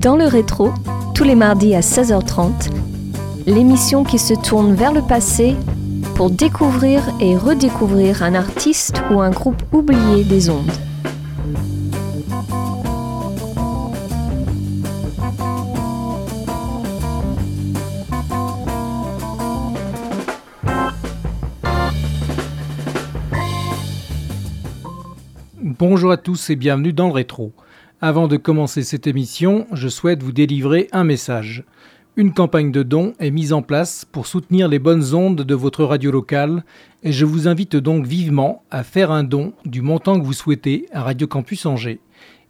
Dans le rétro, tous les mardis à 16h30, l'émission qui se tourne vers le passé pour découvrir et redécouvrir un artiste ou un groupe oublié des ondes. Bonjour à tous et bienvenue dans le rétro. Avant de commencer cette émission, je souhaite vous délivrer un message. Une campagne de dons est mise en place pour soutenir les bonnes ondes de votre radio locale et je vous invite donc vivement à faire un don du montant que vous souhaitez à Radio Campus Angers.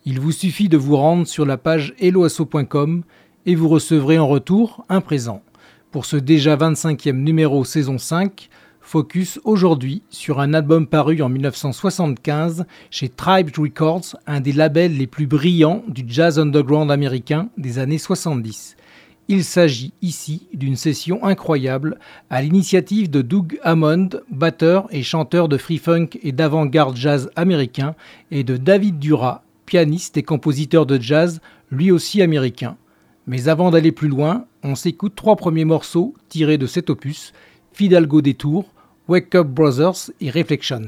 Il vous suffit de vous rendre sur la page helloasso.com et vous recevrez en retour un présent. Pour ce déjà 25e numéro saison 5, focus aujourd'hui sur un album paru en 1975 chez Tribe Records, un des labels les plus brillants du jazz underground américain des années 70. Il s'agit ici d'une session incroyable à l'initiative de Doug Hammond, batteur et chanteur de free funk et d'avant-garde jazz américain, et de David Durrah, pianiste et compositeur de jazz, lui aussi américain. Mais avant d'aller plus loin, on s'écoute 3 premiers morceaux tirés de cet opus, Fidalgo des Tours, Wake Up Brothers et Reflections.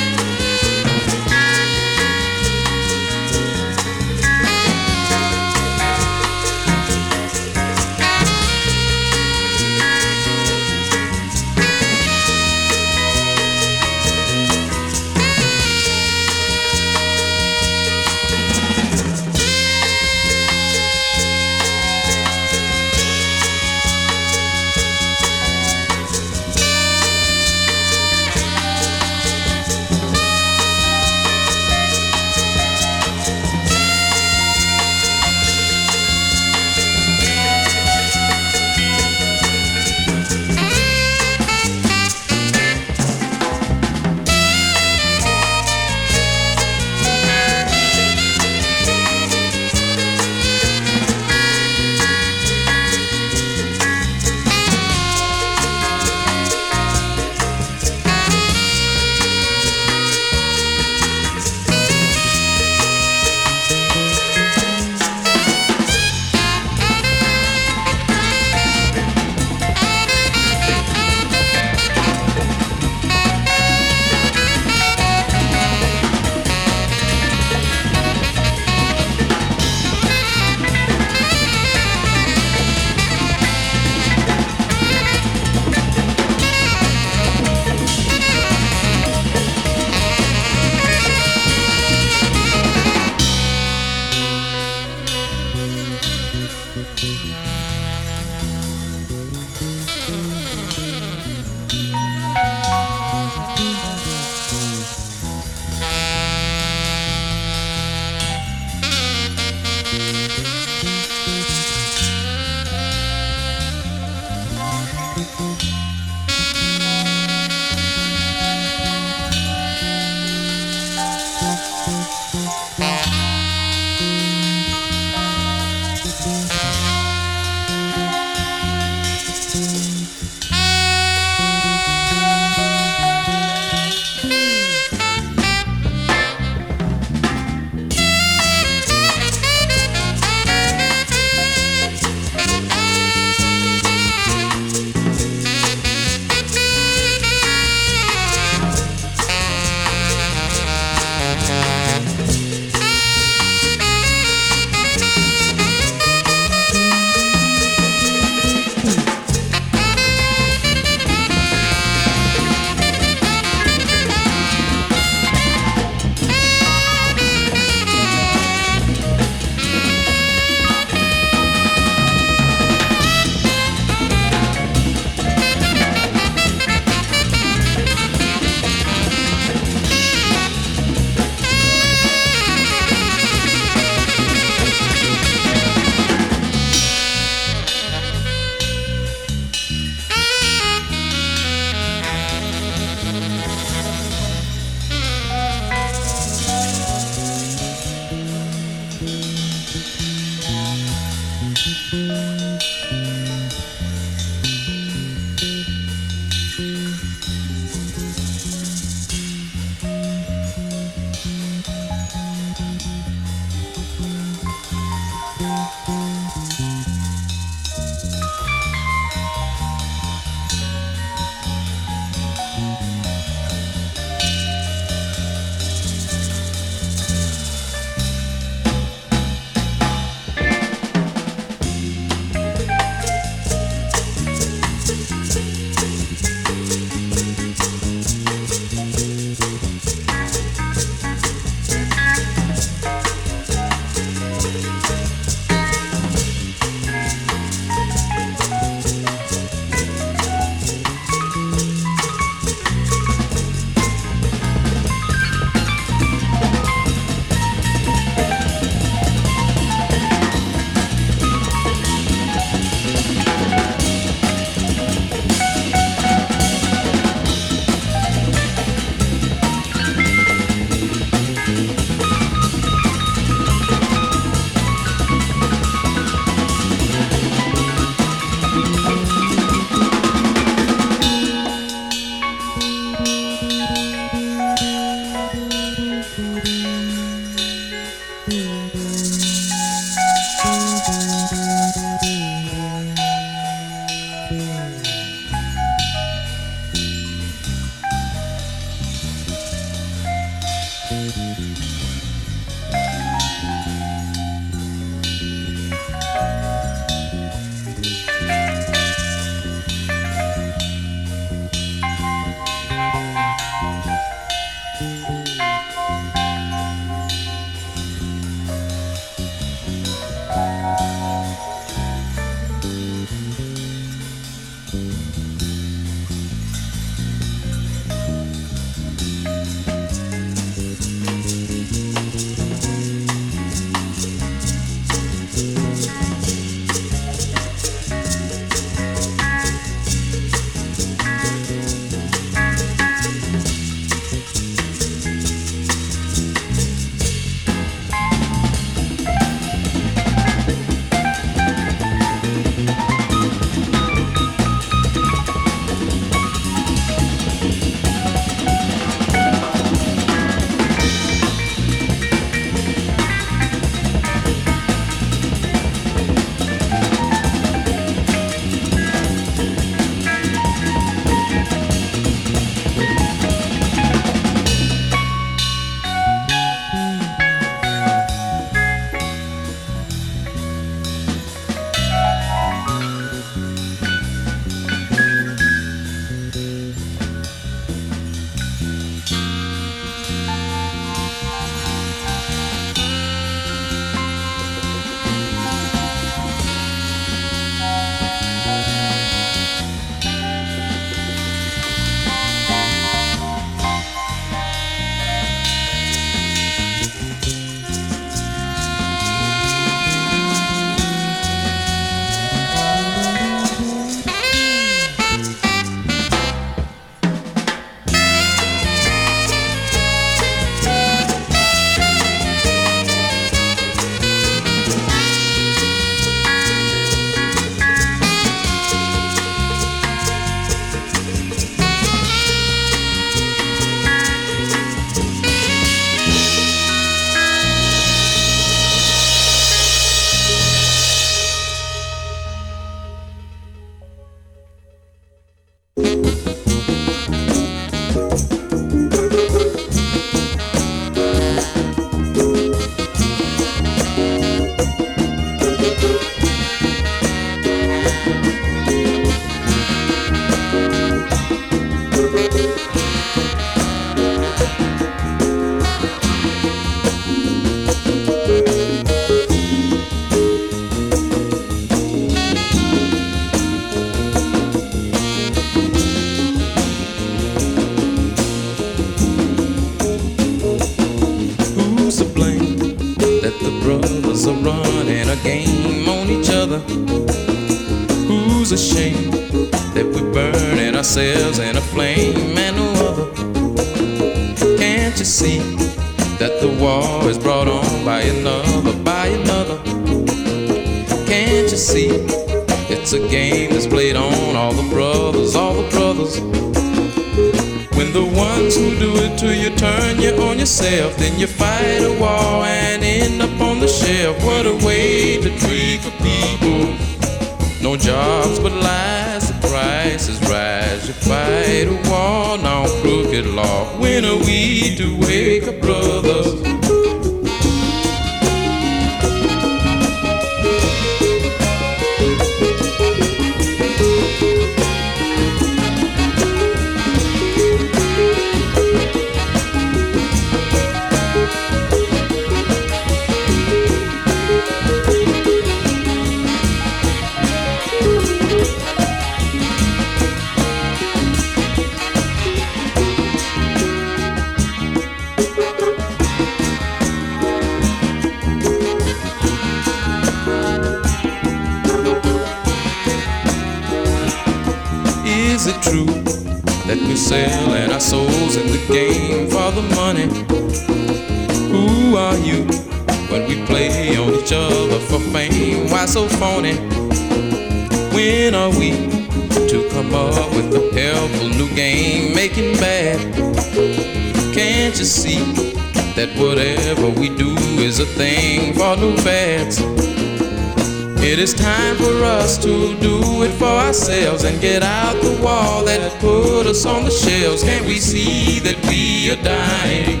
And get out the wall that put us on the shelves. Can we see that we are dying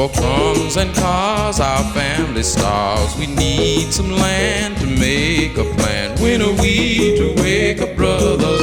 For drums and cars, our family stars. We need some land to make a plan. When are we to wake up, brother?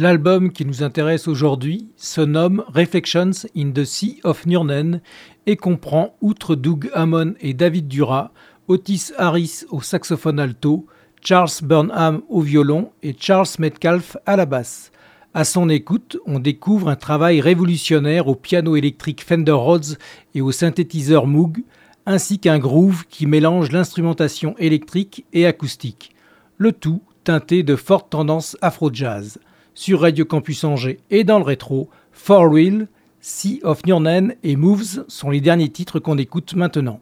L'album qui nous intéresse aujourd'hui se nomme Reflections in the Sea of Nurnen et comprend, outre Doug Hammond et David Durrah, Otis Harris au saxophone alto, Charles Burnham au violon et Charles Metcalf à la basse. À son écoute, on découvre un travail révolutionnaire au piano électrique Fender Rhodes et au synthétiseur Moog, ainsi qu'un groove qui mélange l'instrumentation électrique et acoustique. Le tout teinté de fortes tendances afro-jazz. Sur Radio Campus Angers et dans le rétro, For Real, Sea of Nurnen et Moves sont les derniers titres qu'on écoute maintenant.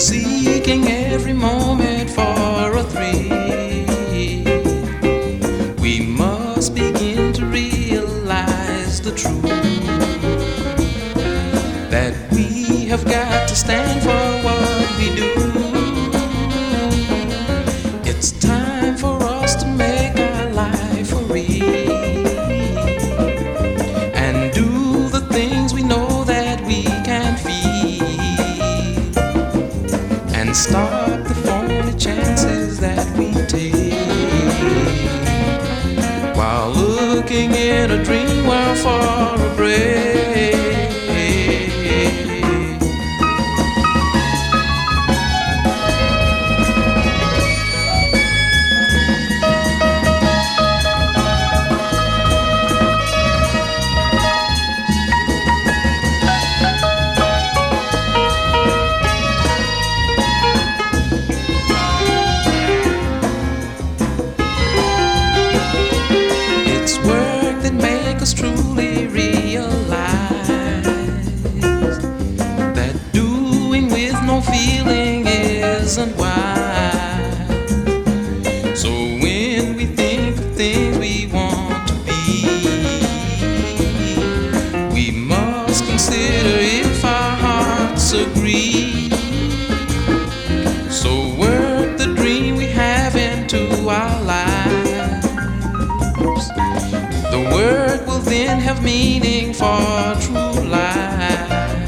Seeking every moment for a thrill, we must begin to realize the truth that we have got to stand for what we do. It's time for us to make our life for real and do the things we know that we can feel. And stop the phony chances that we take while looking in a dream world for a break. Have meaning for true life,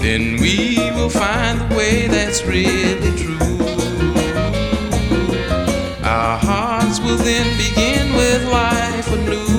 then we will find the way that's really true. Our hearts will then begin with life anew.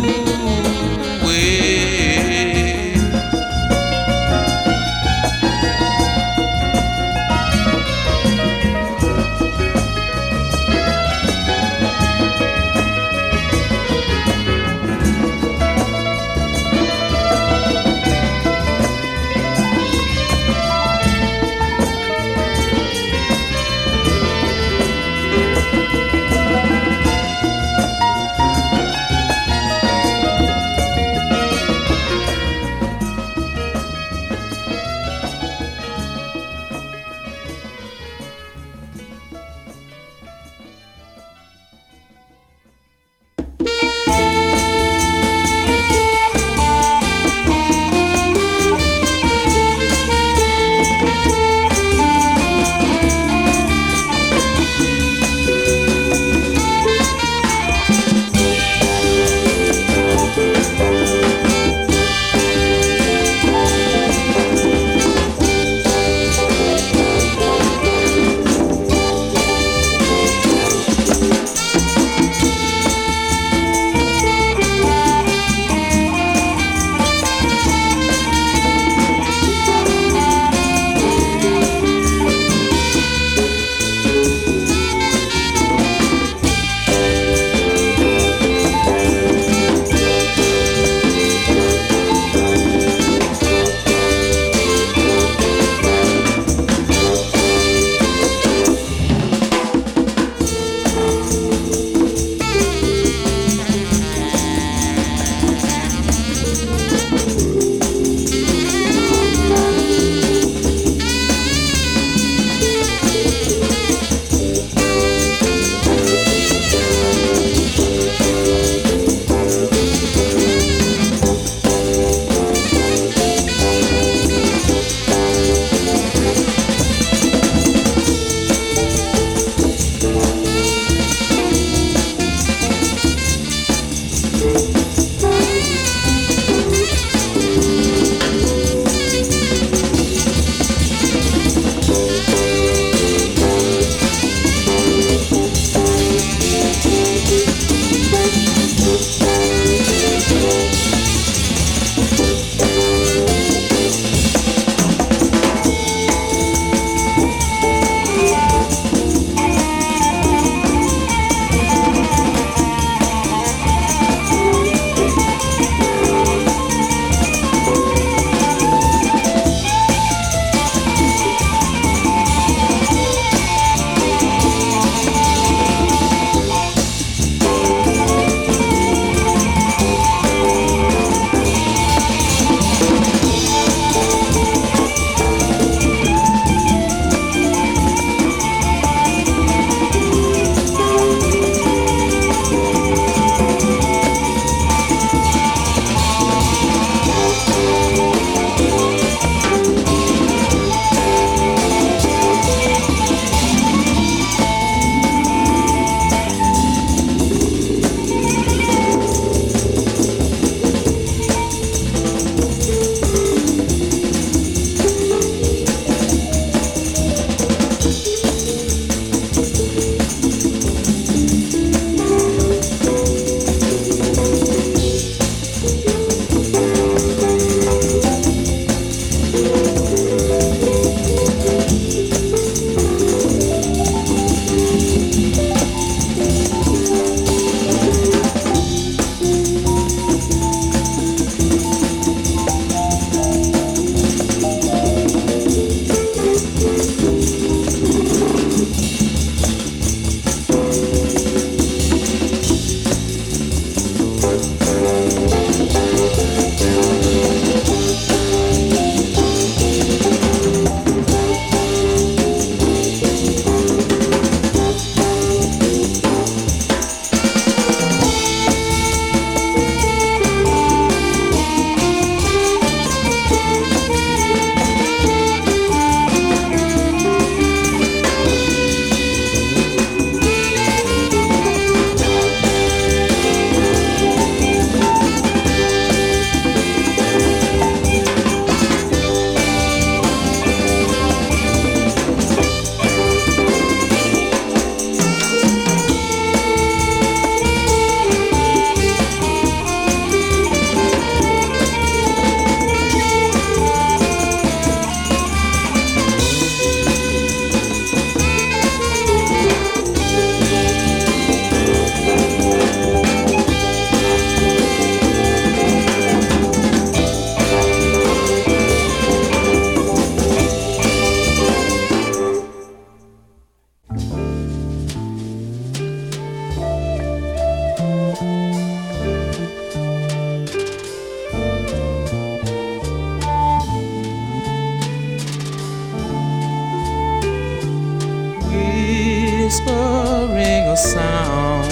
whispering a sound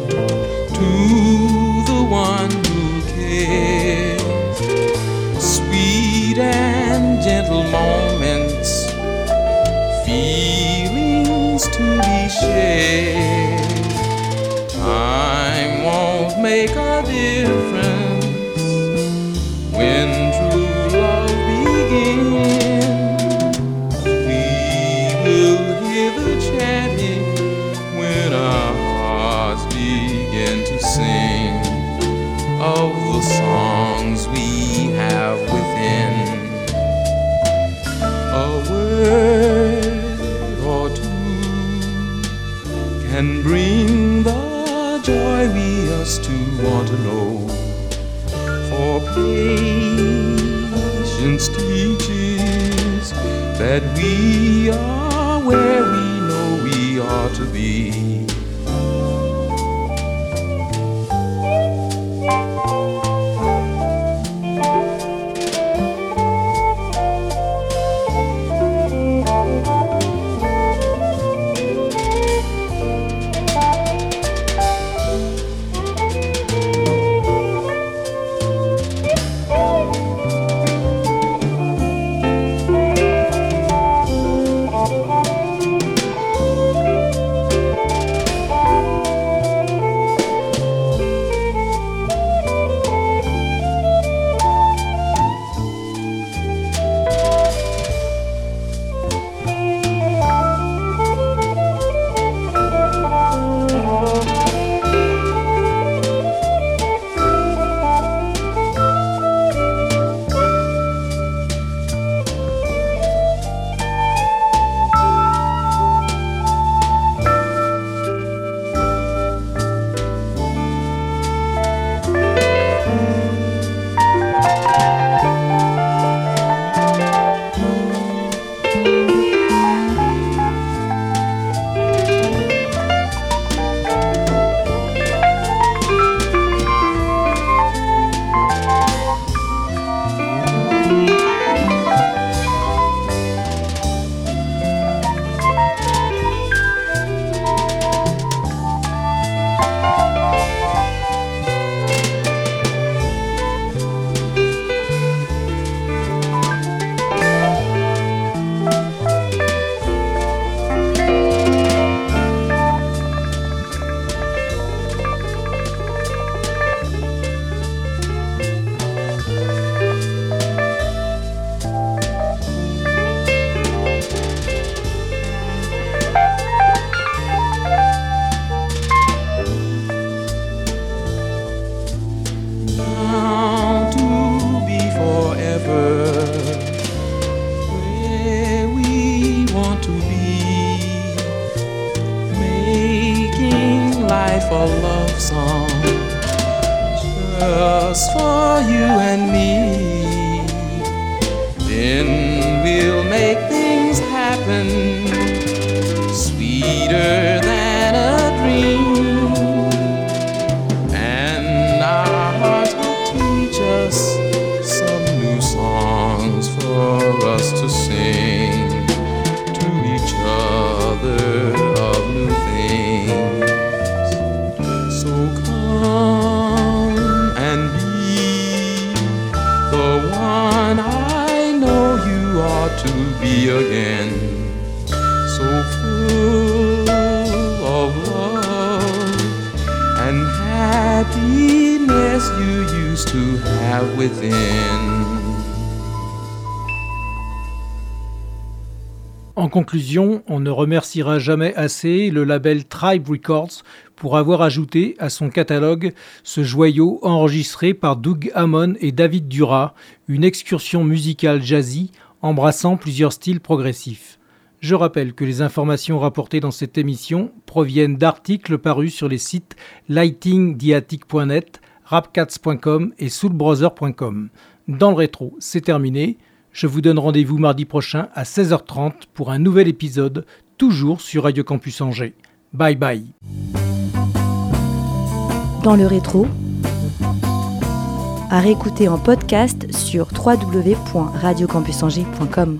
to the one who cares. Sweet and gentle moments, feelings to be shared. Time won't make a difference when true love begins. Of the songs we have within, a word or two can bring the joy we used to want to know. For patience teaches that we are where we know we ought to be. En conclusion, on ne remerciera jamais assez le label Tribe Records pour avoir ajouté à son catalogue ce joyau enregistré par Doug Hammond et David Durrah, une excursion musicale jazzy embrassant plusieurs styles progressifs. Je rappelle que les informations rapportées dans cette émission proviennent d'articles parus sur les sites lightingdiatic.net, rapcats.com et soulbrowser.com. Dans le rétro, c'est terminé. Je vous donne rendez-vous mardi prochain à 16h30 pour un nouvel épisode, toujours sur Radio Campus Angers. Bye bye. Dans le rétro, à réécouter en podcast sur www.radiocampusangers.com.